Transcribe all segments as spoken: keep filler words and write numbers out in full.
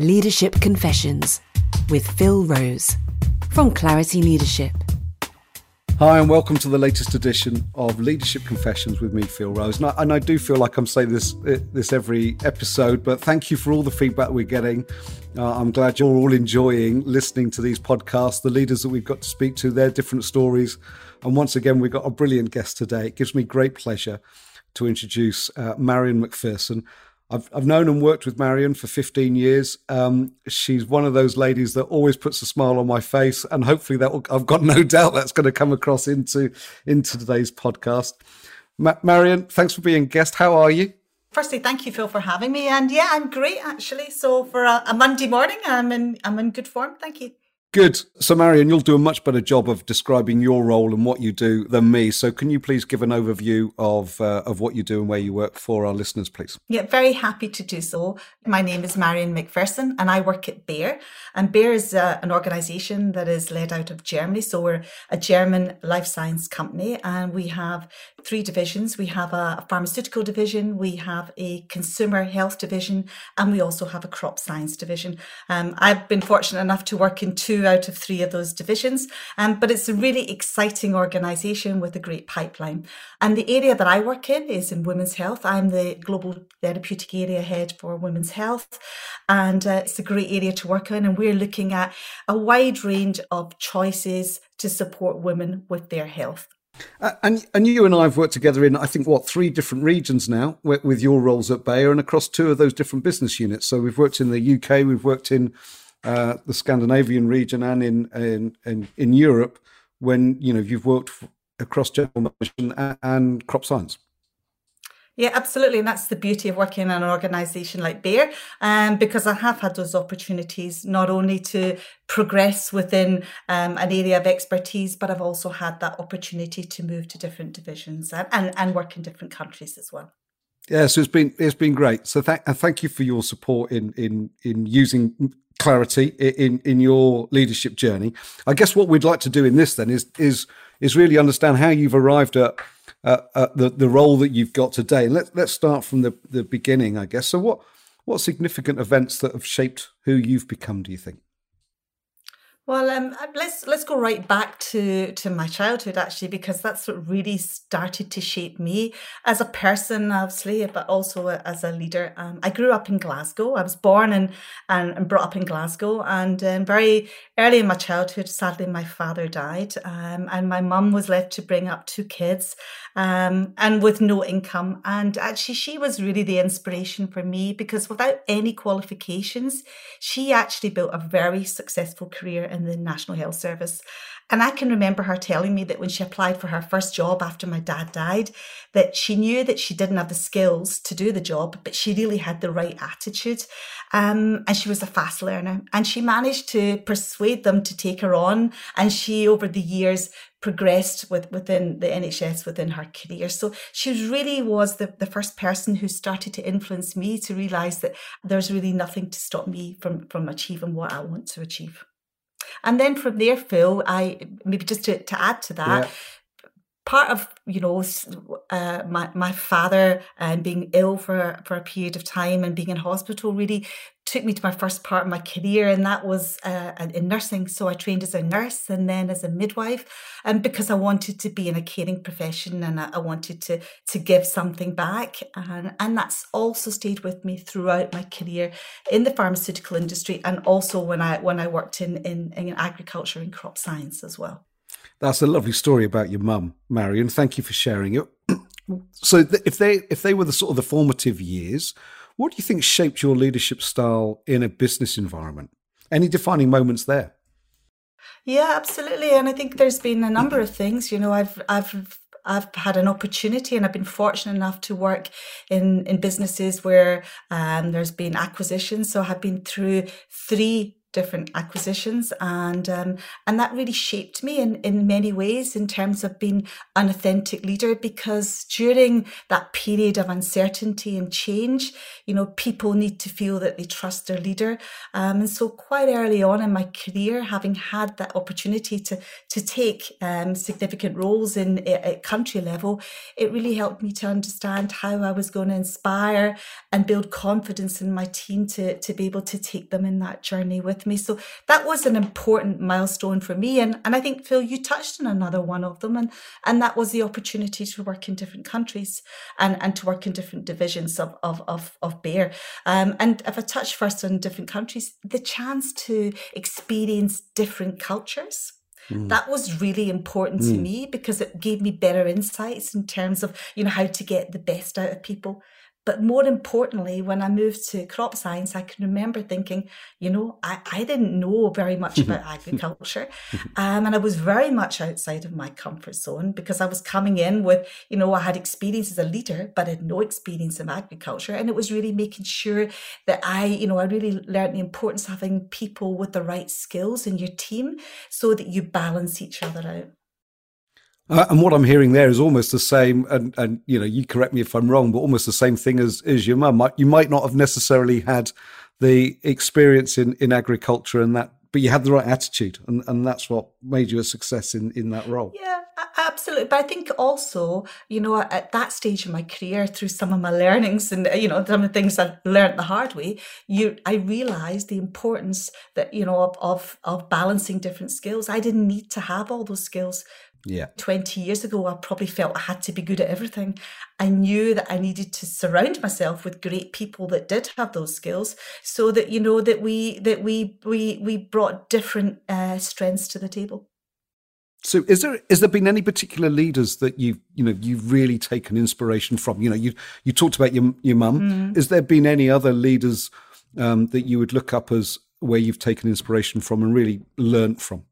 Leadership Confessions with Phil Rose from Clarity Leadership. Hi and welcome to the latest edition of Leadership Confessions with me, Phil Rose. And I, and I do feel like I'm saying this this every episode, but thank you for all the feedback we're getting. Uh, I'm glad you're all enjoying listening to these podcasts, the leaders that we've got to speak to, their different stories. And once again, we've got a brilliant guest today. It gives me great pleasure to introduce uh, Marion McPherson. I've, I've known and worked with Marion for fifteen years. Um, she's one of those ladies that always puts a smile on my face, and hopefully that will, I've got no doubt that's going to come across into, into today's podcast. Ma- Marion, thanks for being guest. How are you? Firstly, thank you, Phil, for having me. And yeah, I'm great, actually. So for a, a Monday morning, I'm in I'm in good form. Thank you. Good. So Marion, you'll do a much better job of describing your role and what you do than me. So can you please give an overview of uh, of what you do and where you work for our listeners, please? Yeah, very happy to do so. My name is Marion McPherson and I work at Bayer. And Bayer is uh, an organisation that is led out of Germany. So we're a German life science company and we have three divisions. We have a pharmaceutical division, we have a consumer health division, and we also have a crop science division. Um, I've been fortunate enough to work in two out of three of those divisions, um, but it's a really exciting organisation with a great pipeline. And the area that I work in is in women's health. I'm the global therapeutic area head for women's health, and uh, it's a great area to work in, and we're looking at a wide range of choices to support women with their health. Uh, and, and you and I have worked together in, I think, what, three different regions now with, with your roles at Bayer and across two of those different business units. So we've worked in the U K, we've worked in Uh, the Scandinavian region and in, in in in Europe, when you know you've worked f- across general medicine and, and crop science. Yeah, absolutely. And that's the beauty of working in an organisation like Bayer, um, because I have had those opportunities not only to progress within um, an area of expertise, but I've also had that opportunity to move to different divisions and, and, and work in different countries as well. Yeah, so it's been it's been great. So th- and thank you for your support in in in using Clarity in in your leadership journey. I guess what we'd like to do in this then is is is really understand how you've arrived at, uh, at the the role that you've got today. Let's let's start from the, the beginning, I guess. So what what significant events that have shaped who you've become, do you think? Well, um, let's let's go right back to, to my childhood, actually, because that's what really started to shape me as a person, obviously, but also as a leader. Um, I grew up in Glasgow. I was born and, and, and brought up in Glasgow. And um, very early in my childhood, sadly, my father died. Um, and my mum was left to bring up two kids um, and with no income. And actually, she was really the inspiration for me, because without any qualifications, she actually built a very successful career in the National Health Service. And I can remember her telling me that when she applied for her first job after my dad died, that she knew that she didn't have the skills to do the job, but she really had the right attitude. Um, and she was a fast learner, and she managed to persuade them to take her on. And she, over the years, progressed with, within the N H S, within her career. So she really was the, the first person who started to influence me to realise that there's really nothing to stop me from, from achieving what I want to achieve. And then from there, Phil, I maybe just to, to add to that, yeah. Part of, you know, uh, my, my father and um, being ill for, for a period of time and being in hospital really took me to my first part of my career, and that was uh, in nursing. So I trained as a nurse and then as a midwife, and um, because I wanted to be in a caring profession and I, I wanted to to give something back. And, and that's also stayed with me throughout my career in the pharmaceutical industry, and also when I when I worked in, in, in agriculture and crop science as well. That's a lovely story about your mum, Marion. Thank you for sharing it. So if they if they were the sort of the formative years, what do you think shaped your leadership style in a business environment? Any defining moments there? Yeah, absolutely. And I think there's been a number of things. You know, I've I've I've had an opportunity, and I've been fortunate enough to work in, in businesses where um, there's been acquisitions. So I've been through three different acquisitions, and um, and that really shaped me in, in many ways in terms of being an authentic leader, because during that period of uncertainty and change, you know, people need to feel that they trust their leader. Um, and so quite early on in my career, having had that opportunity to, to take um, significant roles in at country level, it really helped me to understand how I was going to inspire and build confidence in my team to, to be able to take them in that journey with me. So that was an important milestone for me. And, and I think, Phil, you touched on another one of them. And, and that was the opportunity to work in different countries and, and to work in different divisions of, of, of, of Bayer. Um, and if I touch first on different countries, the chance to experience different cultures. Mm. That was really important mm. to me, because it gave me better insights in terms of, you know, how to get the best out of people. But more importantly, when I moved to crop science, I can remember thinking, you know, I, I didn't know very much about agriculture. Um, and I was very much outside of my comfort zone, because I was coming in with, you know, I had experience as a leader, but I had no experience in agriculture. And it was really making sure that I, you know, I really learned the importance of having people with the right skills in your team so that you balance each other out. Uh, and what I'm hearing there is almost the same, and, and you know, you correct me if I'm wrong, but almost the same thing as, as your mum. You might not have necessarily had the experience in, in agriculture and that, but you had the right attitude, and, and that's what made you a success in, in that role. Yeah, absolutely. But I think also, you know, at that stage of my career, through some of my learnings and, you know, some of the things I've learned the hard way, you, I realized the importance that, you know, of, of, of balancing different skills. I didn't need to have all those skills. Yeah. twenty years ago, I probably felt I had to be good at everything. I knew that I needed to surround myself with great people that did have those skills, so that, you know, that we that we we we brought different uh, strengths to the table. So, is there is there been any particular leaders that you you know you've really taken inspiration from? You know, you you talked about your your mum. Mm. Has there been any other leaders um, that you would look up as where you've taken inspiration from and really learnt from?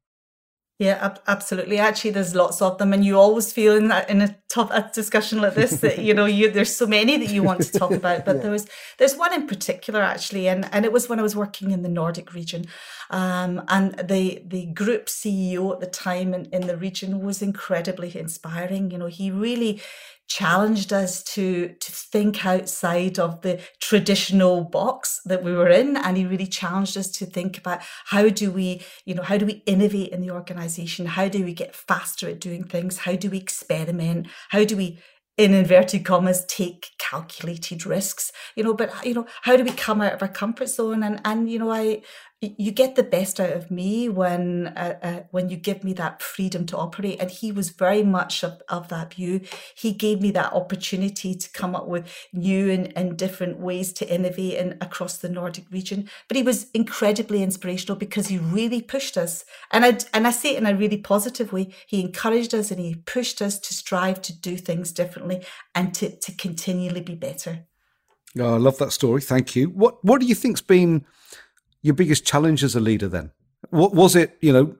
Yeah, absolutely. Actually, there's lots of them, and you always feel in that, in a tough a discussion like this that, you know, you there's so many that you want to talk about. But yeah. there was there's one in particular actually, and, and it was when I was working in the Nordic region, um, and the the group C E O at the time in, in the region was incredibly inspiring. You know, he really challenged us to to think outside of the traditional box that we were in, and he really challenged us to think about how do we, you know, how do we innovate in the organization, how do we get faster at doing things, how do we experiment, how do we, in inverted commas, take calculated risks, you know, but, you know, how do we come out of our comfort zone? And, and you know, I, you get the best out of me when uh, uh, when you give me that freedom to operate. And he was very much of, of that view. He gave me that opportunity to come up with new and, and different ways to innovate in, across the Nordic region. But he was incredibly inspirational because he really pushed us. And I, and I say it in a really positive way. He encouraged us and he pushed us to strive to do things differently and to, to continually be better. Oh, I love that story. Thank you. What, what do you think's been your biggest challenge as a leader then? What was it, you know,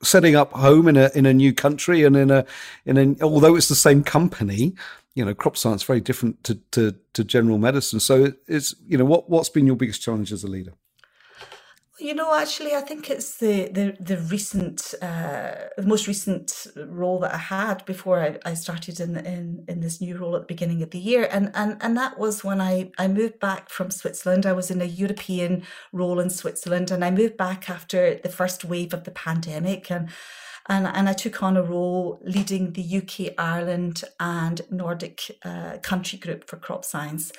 setting up home in a in a new country and in a in an although it's the same company, you know, crop science very different to to, to general medicine. So it's, you know, what what's been your biggest challenge as a leader? You know, actually, I think it's the the the recent, uh, the most recent role that I had before I, I started in, in in this new role at the beginning of the year, and and and that was when I I moved back from Switzerland. I was in a European role in Switzerland, and I moved back after the first wave of the pandemic, and. And, and I took on a role leading the U K, Ireland and Nordic uh, country group for crop science.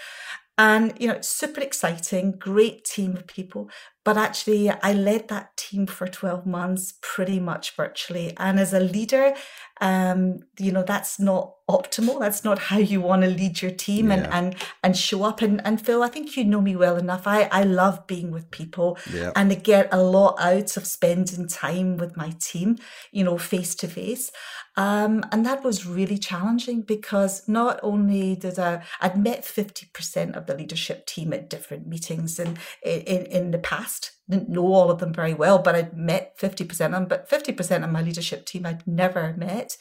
And, you know, it's super exciting, great team of people. But actually, I led that team for twelve months, pretty much virtually. And as a leader, um, you know, that's not optimal. That's not how you want to lead your team yeah. and, and and show up. And, and Phil, I think you know me well enough. I, I love being with people yeah. and I get a lot out of spending time with my team, you know, face to face. Um, and that was really challenging because not only did I, I'd met fifty percent of the leadership team at different meetings in, in, in the past. Didn't know all of them very well, but I'd met fifty percent of them, but fifty percent of my leadership team I'd never met.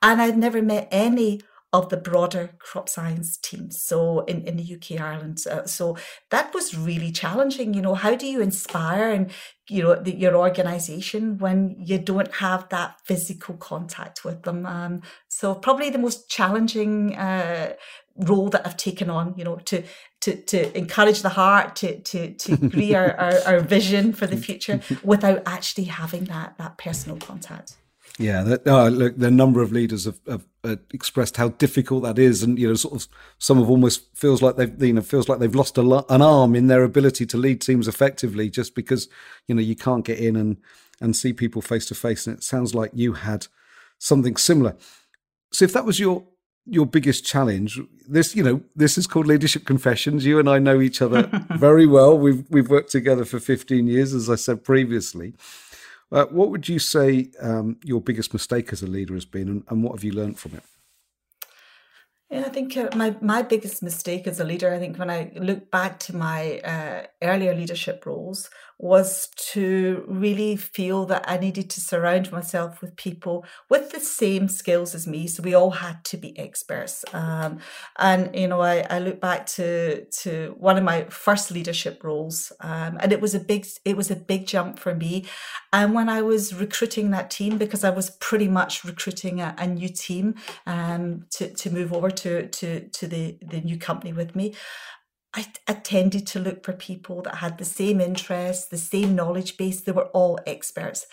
And I'd never met any of the broader crop science team, so in, in the U K, Ireland. Uh, so that was really challenging. You know, how do you inspire and, you know, the, your organisation when you don't have that physical contact with them? Um, so probably the most challenging uh, role that I've taken on, you know, to to to encourage the heart, to to to agree our, our, our vision for the future without actually having that that personal contact. Yeah, that, uh, look, the number of leaders have, have uh, expressed how difficult that is, and you know, sort of, some have almost feels like they've, you know, feels like they've lost a lo- an arm in their ability to lead teams effectively, just because you know you can't get in and and see people face to face. And it sounds like you had something similar. So, if that was your your biggest challenge, this you know, this is called Leadership Confessions. You and I know each other very well. We've we've worked together for fifteen years, as I said previously. Uh, what would you say um, your biggest mistake as a leader has been, and, and what have you learned from it? Yeah, I think uh, my, my biggest mistake as a leader, I think when I look back to my uh, earlier leadership roles, was to really feel that I needed to surround myself with people with the same skills as me. So we all had to be experts. Um, and, you know, I, I look back to to one of my first leadership roles, um, and it was a big it was a big jump for me. And when I was recruiting that team, because I was pretty much recruiting a, a new team um, to, to move over to, to, to the, the new company with me, I, I tended to look for people that had the same interests, the same knowledge base. They were all experts.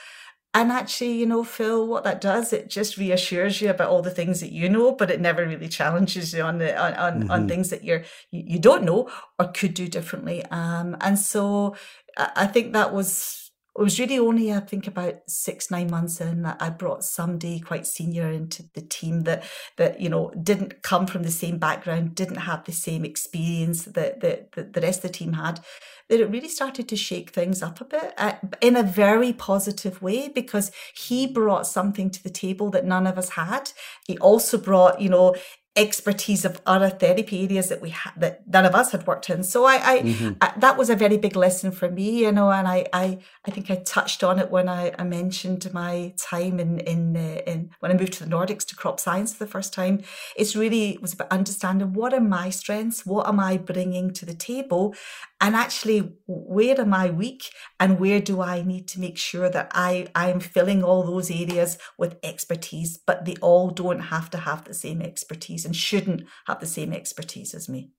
And actually, you know, Phil, what that does, it just reassures you about all the things that you know, but it never really challenges you on the on, on, mm-hmm. on things that you're you, you don't know or could do differently. Um, and so I think that was it was really only, I think, about six, nine months in that I brought somebody quite senior into the team that, that you know, didn't come from the same background, didn't have the same experience that, that, that the rest of the team had, that it really started to shake things up a bit uh, in a very positive way, because he brought something to the table that none of us had. He also brought, you know, expertise of other therapy areas that we had, that none of us had worked in. So I, I, mm-hmm. I that was a very big lesson for me, you know, and I, I, I think I touched on it when I, I mentioned my time in, in, uh, in, when I moved to the Nordics to crop science for the first time. It's really, it was about understanding what are my strengths? What am I bringing to the table? And actually, where am I weak and where do I need to make sure that I am filling all those areas with expertise, but they all don't have to have the same expertise and shouldn't have the same expertise as me.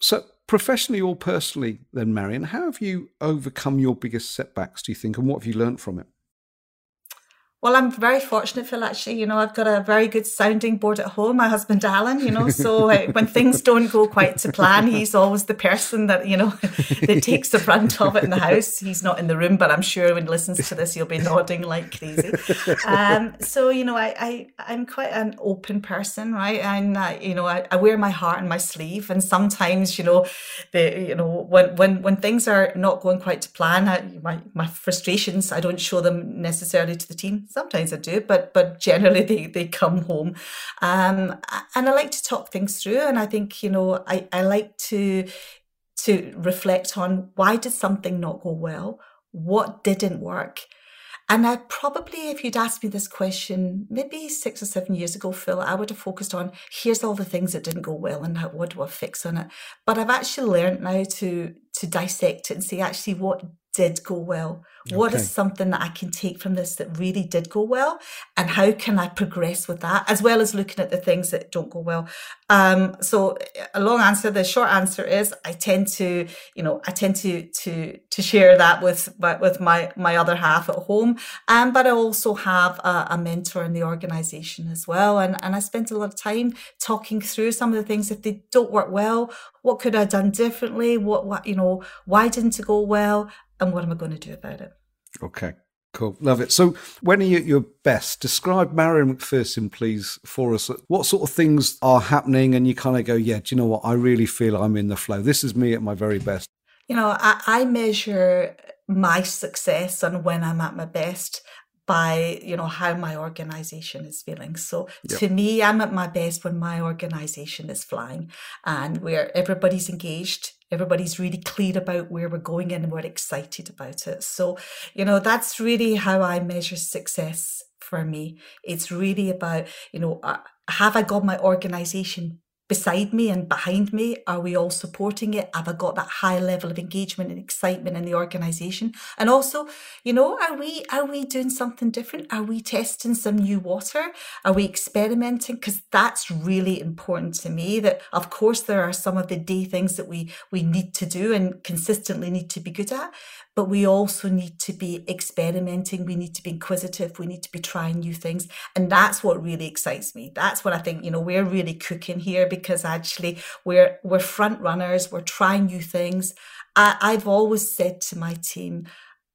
So professionally or personally then, Marion, how have you overcome your biggest setbacks, do you think, and what have you learned from it? Well, I'm very fortunate, Phil, actually, you know, I've got a very good sounding board at home, my husband, Alan, you know, so uh, when things don't go quite to plan, he's always the person that, you know, that takes the brunt of it in the house. He's not in the room, but I'm sure when he listens to this, he'll be nodding like crazy. Um, so, you know, I, I, I'm quite an open person, right? And, uh, you know, I, I wear my heart on my sleeve. And sometimes, you know, the, you know, when, when, when things are not going quite to plan, I, my, my frustrations, I don't show them necessarily to the team. Sometimes I do, but but generally they, they come home. Um, and I like to talk things through. And I think, you know, I, I like to to reflect on why did something not go well? What didn't work? And I probably, if you'd asked me this question, maybe six or seven years ago, Phil, I would have focused on here's all the things that didn't go well and how, what do I fix on it? But I've actually learned now to to dissect it and say actually what did go well. Okay. What is something that I can take from this that really did go well? And how can I progress with that, as well as looking at the things that don't go well? Um, so a long answer, the short answer is I tend to, you know, I tend to to to share that with with my my other half at home. Um, but I also have a, a mentor in the organization as well. And, and I spent a lot of time talking through some of the things if they don't work well, what could I have done differently? What, what you know, why didn't it go well? And what am I going to do about it? Okay, cool. Love it. So when are you at your best? Describe Marion McPherson, please, for us. What sort of things are happening and you kind of go, yeah, do you know what? I really feel I'm in the flow. This is me at my very best. You know, I, I measure my success and when I'm at my best by, you know, how my organization is feeling. So yep. To me, I'm at my best when my organization is flying and where everybody's engaged. Everybody's really clear about where we're going and we're excited about it. So, you know, that's really how I measure success for me. It's really about, you know, have I got my organization beside me and behind me? Are we all supporting it? Have I got that high level of engagement and excitement in the organisation? And also, you know, are we are we doing something different? Are we testing some new water? Are we experimenting? Because that's really important to me, that of course there are some of the day things that we we need to do and consistently need to be good at, but we also need to be experimenting. We need to be inquisitive. We need to be trying new things. And that's what really excites me. That's what I think, you know, we're really cooking here, because actually we're, we're front runners. We're trying new things. I, I've always said to my team,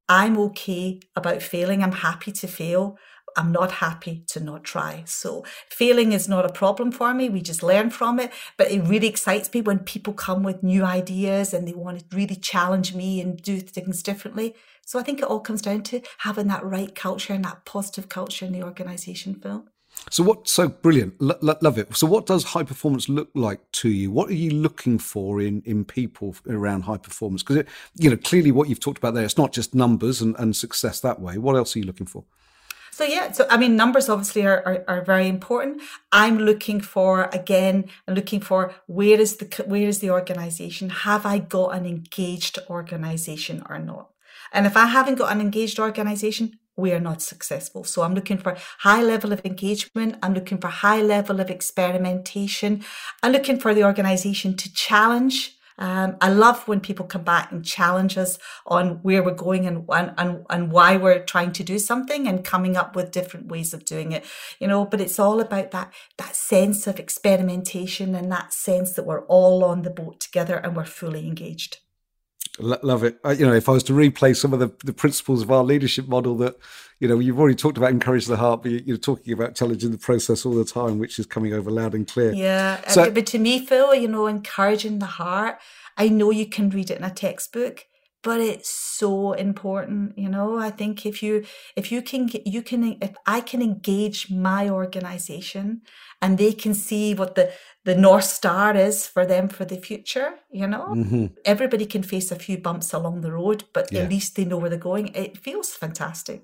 I'm okay about failing. I'm happy to fail. I'm not happy to not try. So failing is not a problem for me. We just learn from it. But it really excites me when people come with new ideas and they want to really challenge me and do things differently. So I think it all comes down to having that right culture and that positive culture in the organisation, Phil. So what? So brilliant. L- l- love it. So what does high performance look like to you? What are you looking for in, in people around high performance? Because, you know, clearly what you've talked about there, it's not just numbers and, and success that way. What else are you looking for? So, yeah, so I mean, numbers obviously are, are, are very important. I'm looking for, again, I'm looking for where is the where is the organisation? Have I got an engaged organisation or not? And if I haven't got an engaged organisation, we are not successful. So I'm looking for high level of engagement. I'm looking for high level of experimentation. I'm looking for the organisation to challenge. Um, I love when people come back and challenge us on where we're going and, and and why we're trying to do something and coming up with different ways of doing it, you know, but it's all about that, that sense of experimentation and that sense that we're all on the boat together and we're fully engaged. Love it. You know, if I was to replay some of the, the principles of our leadership model that, you know, you've already talked about encourage the heart, but you're talking about challenging the process all the time, which is coming over loud and clear. Yeah. So, but to me, Phil, you know, encouraging the heart, I know you can read it in a textbook, but it's so important. You know, I think if you, if you can, you can, if I can engage my organization and they can see what the, the North Star is for them for the future, you know, mm-hmm. everybody can face a few bumps along the road, but yeah. at least they know where they're going. It feels fantastic.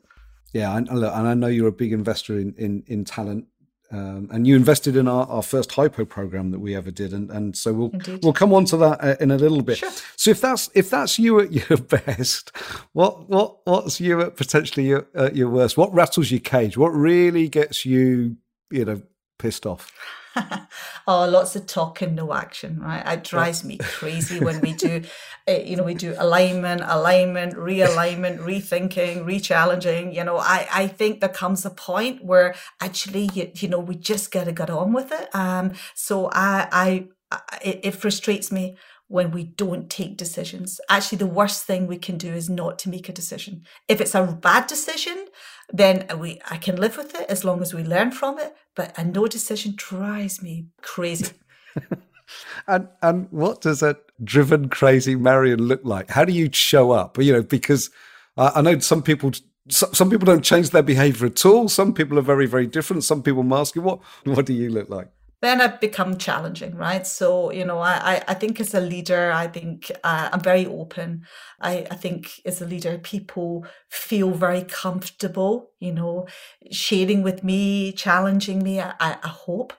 Yeah. And, and I know you're a big investor in, in, in talent. Um, and you invested in our, our first hypo program that we ever did, and, and so we'll Indeed. we'll come on to that uh, in a little bit. Sure. So if that's if that's you at your best, what what what's you at potentially your uh, your worst? What rattles your cage? What really gets you you know pissed off? Oh, lots of talk and no action, right? It drives me crazy when we do, you know, we do alignment, alignment, realignment, rethinking, rechallenging. You know, I, I think there comes a point where actually, you, you know, we just got to get on with it. Um, so I, I, I it, it frustrates me when we don't take decisions. Actually, the worst thing we can do is not to make a decision. If it's a bad decision, then we I can live with it as long as we learn from it. But a no decision drives me crazy. and and what does a driven, crazy Marion look like? How do you show up? You know, because uh, I know some people some people don't change their behaviour at all. Some people are very, very different. Some people mask it. What what do you look like? Then I've become challenging, right? So, you know, I, I think as a leader, I think uh, I'm very open. I, I think as a leader, people feel very comfortable, you know, sharing with me, challenging me, I, I hope.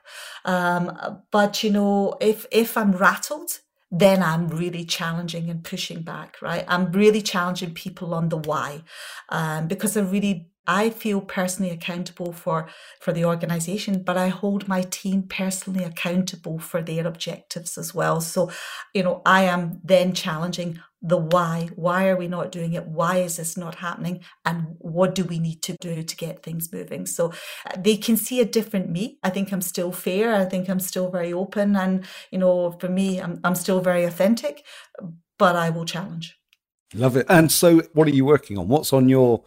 Um, but, you know, if if I'm rattled, then I'm really challenging and pushing back, right? I'm really challenging people on the why, um, because I really I feel personally accountable for, for the organisation, but I hold my team personally accountable for their objectives as well. So, you know, I am then challenging the why. Why are we not doing it? Why is this not happening? And what do we need to do to get things moving? So they can see a different me. I think I'm still fair. I think I'm still very open. And, you know, for me, I'm, I'm still very authentic, but I will challenge. Love it. And so what are you working on? What's on your...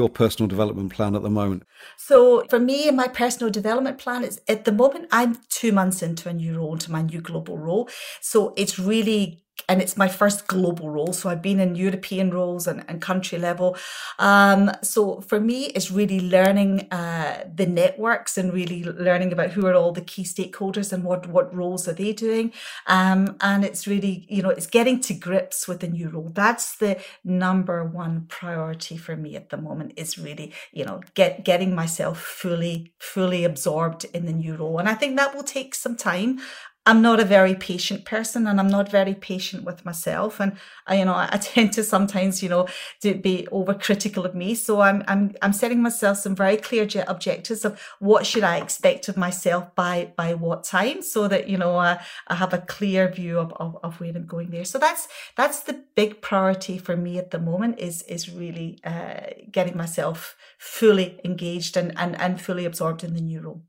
your personal development plan at the moment? So for me, my personal development plan is at the moment, I'm two months into a new role, into my new global role. So it's really and it's my first global role. So I've been in European roles and, and country level. Um, so for me, it's really learning uh, the networks and really learning about who are all the key stakeholders and what, what roles are they doing. Um, and it's really, you know, it's getting to grips with a new role. That's the number one priority for me at the moment, is really, you know, get getting myself fully, fully absorbed in the new role. And I think that will take some time. I'm not a very patient person, and I'm not very patient with myself. And I, you know, I tend to sometimes, you know, to be overcritical of me. So I'm, I'm, I'm setting myself some very clear objectives of what should I expect of myself by, by what time, so that, you know, I, I have a clear view of, of, of where I'm going there. So that's, that's the big priority for me at the moment, is, is really, uh, getting myself fully engaged and, and, and fully absorbed in the new role.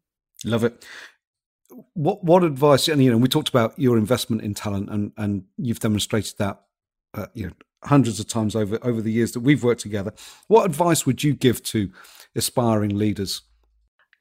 Love it. What what advice? And you know, we talked about your investment in talent, and, and you've demonstrated that uh, you know hundreds of times over over the years that we've worked together. What advice would you give to aspiring leaders?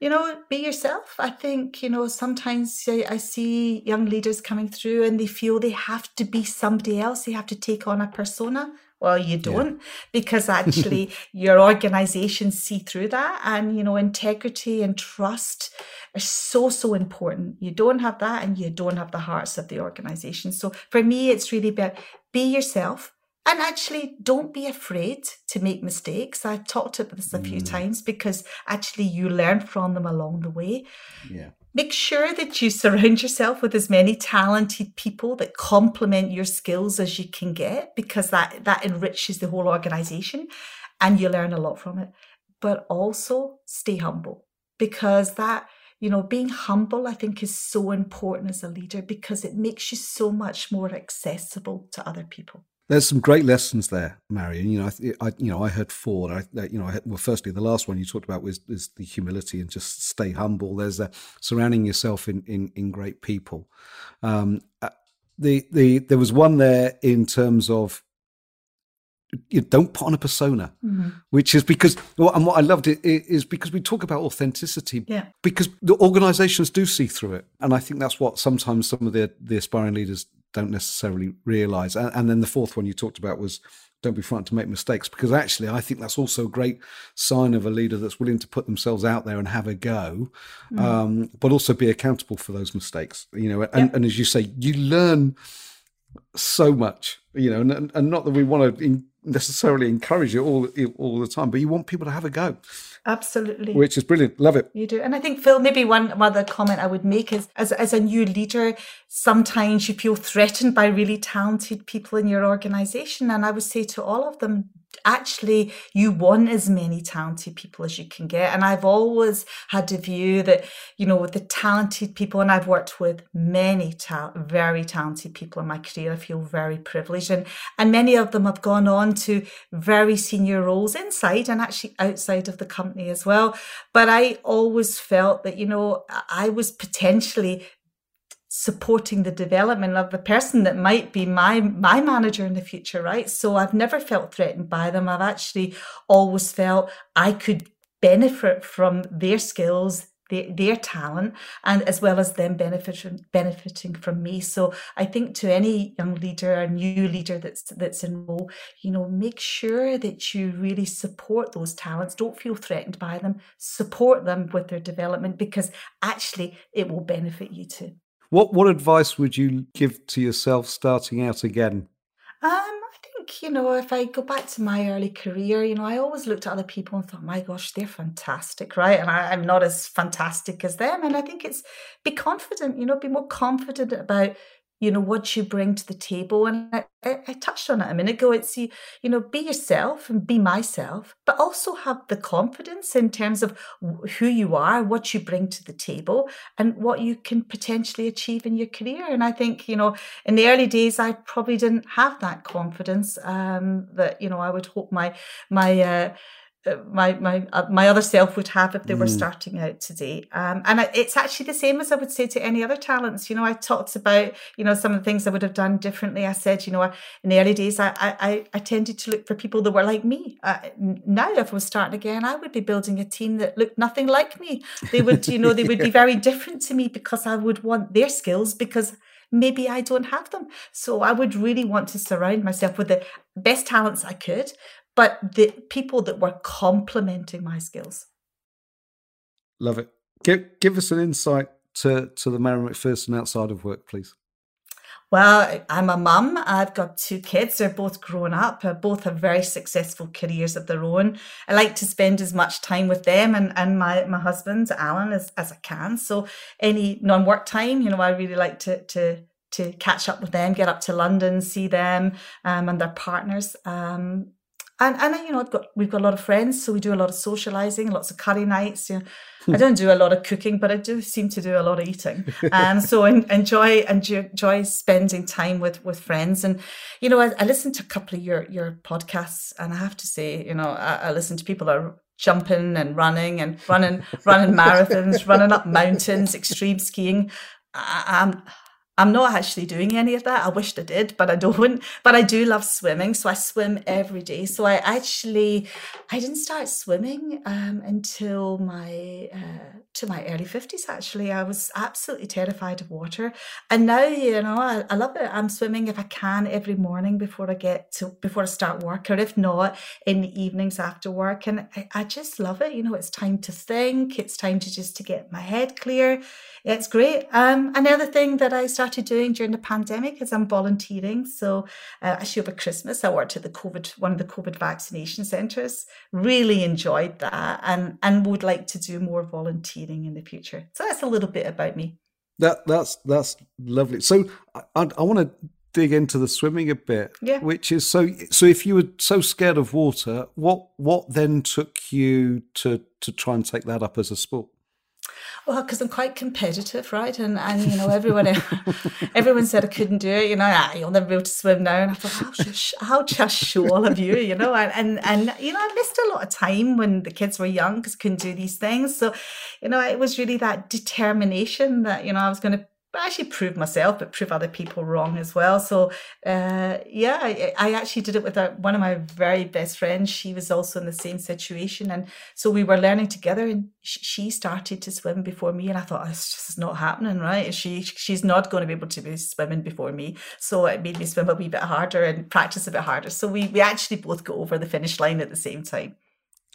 You know, be yourself. I think, you know, sometimes I see young leaders coming through and they feel they have to be somebody else. They have to take on a persona. Well, you don't, yeah. because actually your organizations see through that. And, you know, integrity and trust are so, so important. You don't have that, and you don't have the hearts of the organization. So for me, it's really about be yourself. And actually, don't be afraid to make mistakes. I've talked about this a few mm. times, because actually you learn from them along the way. Yeah. Make sure that you surround yourself with as many talented people that complement your skills as you can get, because that, that enriches the whole organization and you learn a lot from it. But also stay humble, because that, you know, being humble, I think, is so important as a leader, because it makes you so much more accessible to other people. There's some great lessons there, Marion. You know, I, I you know, I heard four. I, you know, I heard, well, firstly, the last one you talked about was is the humility and just stay humble. There's a surrounding yourself in in, in great people. Um, the the there was one there in terms of you don't put on a persona, mm-hmm. which is because well, and what I loved it is because we talk about authenticity. Yeah. Because the organisations do see through it, and I think that's what sometimes some of the the aspiring leaders don't necessarily realize. And, and then the fourth one you talked about was don't be frightened to make mistakes, because actually I think that's also a great sign of a leader that's willing to put themselves out there and have a go, mm. um, but also be accountable for those mistakes, you know, and, yep. and as you say, you learn so much, you know, and, and not that we want to in necessarily encourage it all, all the time, but you want people to have a go. Absolutely. Which is brilliant. Love it. You do. And I think, Phil, maybe one other comment I would make is, as, as a new leader, sometimes you feel threatened by really talented people in your organization. And I would say to all of them, actually, you want as many talented people as you can get. And I've always had the view that, you know, with the talented people, and I've worked with many ta- very talented people in my career, I feel very privileged. And, and many of them have gone on to very senior roles inside and actually outside of the company as well. But I always felt that, you know, I was potentially supporting the development of the person that might be my my manager in the future, right? So I've never felt threatened by them. I've actually always felt I could benefit from their skills, their, their talent, and as well as them benefiting benefiting from me. So I think to any young leader or new leader that's that's in role, you know, make sure that you really support those talents. Don't feel threatened by them. Support them with their development, because actually it will benefit you too. What what advice would you give to yourself starting out again? Um, I think, you know, if I go back to my early career, you know, I always looked at other people and thought, my gosh, they're fantastic, right? And I, I'm not as fantastic as them. And I think it's be confident, you know, be more confident about, you know, what you bring to the table. And I, I, I touched on it a minute ago. It's, you, you know, be yourself and be myself, but also have the confidence in terms of who you are, what you bring to the table, and what you can potentially achieve in your career. And I think, you know, in the early days, I probably didn't have that confidence um, that, you know, I would hope my, my, uh, my my uh, my other self would have if they mm. were starting out today. Um, and I, it's actually the same as I would say to any other talents. You know, I talked about, you know, some of the things I would have done differently. I said, you know, I, in the early days, I, I, I tended to look for people that were like me. Uh, now, if I was starting again, I would be building a team that looked nothing like me. They would, you know, they would yeah. be very different to me, because I would want their skills, because maybe I don't have them. So I would really want to surround myself with the best talents I could, but the people that were complementing my skills. Love it. Give, give us an insight to, to the Marion McPherson outside of work, please. Well, I'm a mum. I've got two kids. They're both grown up. Both have very successful careers of their own. I like to spend as much time with them and, and my, my husband, Alan, as, as I can. So any non-work time, you know, I really like to to to catch up with them, get up to London, see them um, and their partners. Um, and, and, you know, I've got, we've got a lot of friends, so we do a lot of socialising, lots of curry nights, you know. I don't do a lot of cooking, but I do seem to do a lot of eating. Um, so en- enjoy enjoy spending time with, with friends. And, you know, I, I listened to a couple of your, your podcasts, and I have to say, you know, I, I listen to people that are jumping and running and running, running marathons, running up mountains, extreme skiing. I, I'm I'm not actually doing any of that. I wished I did, but I don't. But I do love swimming, so I swim every day. So I actually, I didn't start swimming um, until my uh, to my early fifties. Actually, I was absolutely terrified of water, and now you know I, I love it. I'm swimming if I can every morning before I get to before I start work, or if not, in the evenings after work. And I, I just love it. You know, it's time to think. It's time to just to get my head clear. It's great. Um, another thing that I started started doing during the pandemic is I'm volunteering. So uh, actually over Christmas, I worked at the COVID, one of the COVID vaccination centres. Really enjoyed that, and and would like to do more volunteering in the future. So that's a little bit about me. That that's that's lovely. So I, I, I want to dig into the swimming a bit, yeah. Which is so. So if you were so scared of water, what what then took you to to try and take that up as a sport? Well, because I'm quite competitive, right? And, and you know, everyone everyone said I couldn't do it. You know, ah, you'll never be able to swim now. And I thought, I'll just, I'll just show all of you, you know. And, and, and, you know, I missed a lot of time when the kids were young because I couldn't do these things. So, you know, it was really that determination that, you know, I was going to actually prove myself, but prove other people wrong as well. So, uh, yeah, I, I actually did it with a, one of my very best friends. She was also in the same situation. And so we were learning together, and sh- she started to swim before me. And I thought, oh, it's just not happening, right? She She's not going to be able to be swimming before me. So it made me swim a wee bit harder and practice a bit harder. So we, we actually both got over the finish line at the same time.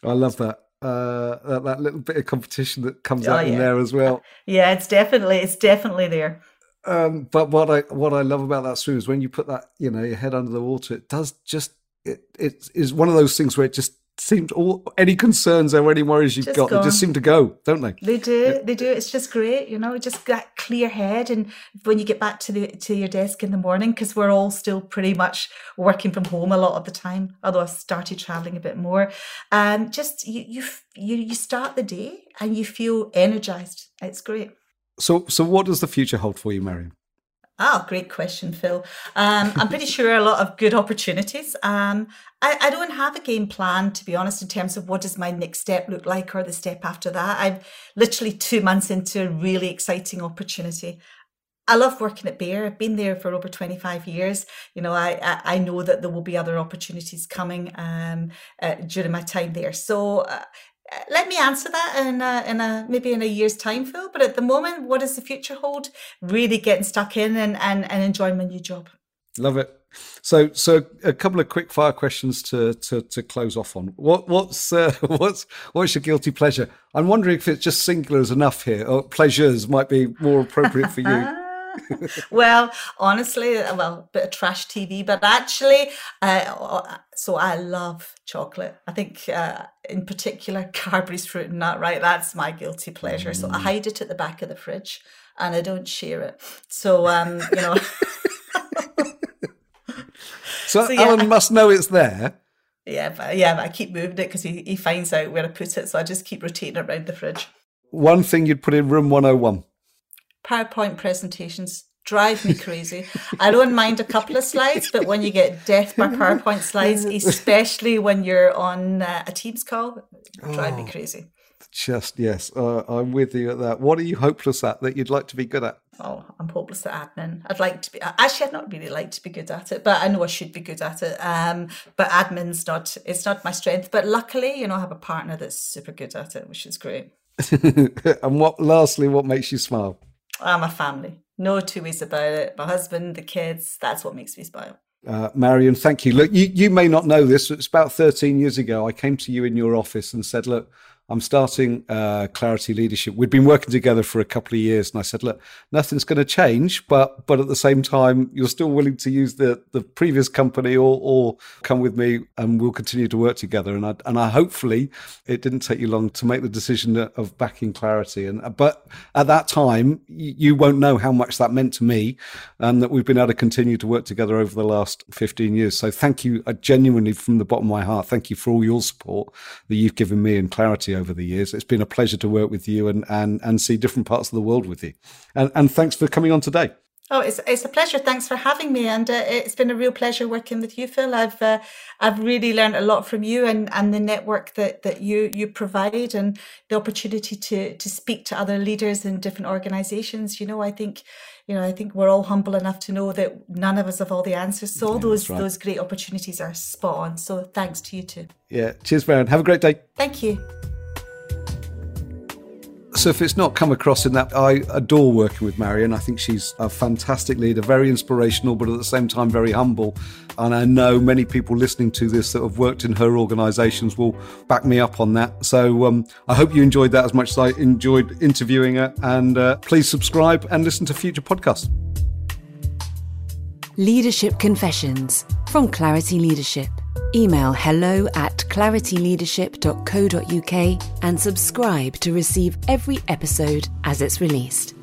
I love that. Uh, that, that little bit of competition that comes oh, out yeah. in there as well. Yeah, it's definitely it's definitely there. Um, but what I what I love about that swim is when you put that, you know, your head under the water, it does just it it is one of those things where it just seemed all any concerns or any worries you've just got, gone. They just seem to go, don't they? They do, yeah. they do. It's just great, you know, just that clear head, and when you get back to the to your desk in the morning, because we're all still pretty much working from home a lot of the time. Although I've started traveling a bit more, um, just you you you you start the day and you feel energized. It's great. So so, what does the future hold for you, Marion? Oh, great question, Phil. Um, I'm pretty sure a lot of good opportunities. Um, I, I don't have a game plan, to be honest, in terms of what does my next step look like or the step after that. I'm literally two months into a really exciting opportunity. I love working at Bayer. I've been there for over twenty-five years. You know, I I, I know that there will be other opportunities coming um, uh, during my time there. So uh, let me answer that in a, in a maybe in a year's time, Phil. But at the moment, what does the future hold? Really getting stuck in and, and, and enjoying my new job. Love it. So so a couple of quick fire questions to to, to close off on. What what's uh, what's what's your guilty pleasure? I'm wondering if it's just singular is enough here, or pleasures might be more appropriate for you. Well, honestly, well, a bit of trash T V, but actually, uh, so I love chocolate. I think uh, in particular, Cadbury's fruit and nut, right? That's my guilty pleasure. Mm. So I hide it at the back of the fridge and I don't share it. So, um, you know. so, so yeah, Alan I, must know it's there. Yeah, but, yeah, but I keep moving it because he, he finds out where I put it. So I just keep rotating it around the fridge. One thing you'd put in room one oh one. PowerPoint presentations drive me crazy. I don't mind a couple of slides, but when you get death by PowerPoint slides, especially when you're on uh, a Teams call, it drive oh, me crazy. Just, yes, uh, I'm with you at that. What are you hopeless at that you'd like to be good at? Oh, I'm hopeless at admin. I'd like to be, actually, I'd not really like to be good at it, but I know I should be good at it. Um, but admin's not, it's not my strength. But luckily, you know, I have a partner that's super good at it, which is great. And what, lastly, what makes you smile? I'm a family. no two ways about it. My husband, the kids, that's what makes me smile. Uh, Marion, thank you. Look, you, you may not know this, but it's about thirteen years ago, I came to you in your office and said, look, I'm starting uh, Clarity Leadership. We'd been working together for a couple of years. And I said, look, nothing's going to change, but but at the same time, you're still willing to use the, the previous company or, or come with me and we'll continue to work together. And I, and I hopefully it didn't take you long to make the decision of backing Clarity. And But at that time, you won't know how much that meant to me and that we've been able to continue to work together over the last fifteen years. So thank you uh, genuinely from the bottom of my heart. Thank you for all your support that you've given me and Clarity over the years. It's been a pleasure to work with you and and and see different parts of the world with you. And and thanks for coming on today. Oh, it's it's a pleasure. Thanks for having me. And uh, it's been a real pleasure working with you, Phil. I've uh, I've really learned a lot from you and and the network that that you you provide and the opportunity to to speak to other leaders in different organizations. You know, I think you know I think we're all humble enough to know that none of us have all the answers. So all yeah, those right. those great opportunities are spot on. So thanks to you too. Yeah. Cheers, Marion. Have a great day. Thank you. So if it's not come across in that, I adore working with Marion. I think she's a fantastic leader, very inspirational, but at the same time, very humble. And I know many people listening to this that have worked in her organisations will back me up on that. So um, I hope you enjoyed that as much as I enjoyed interviewing her. And uh, please subscribe and listen to future podcasts. Leadership Confessions from Clarity Leadership. Email hello at clarity leadership dot co dot uk and subscribe to receive every episode as it's released.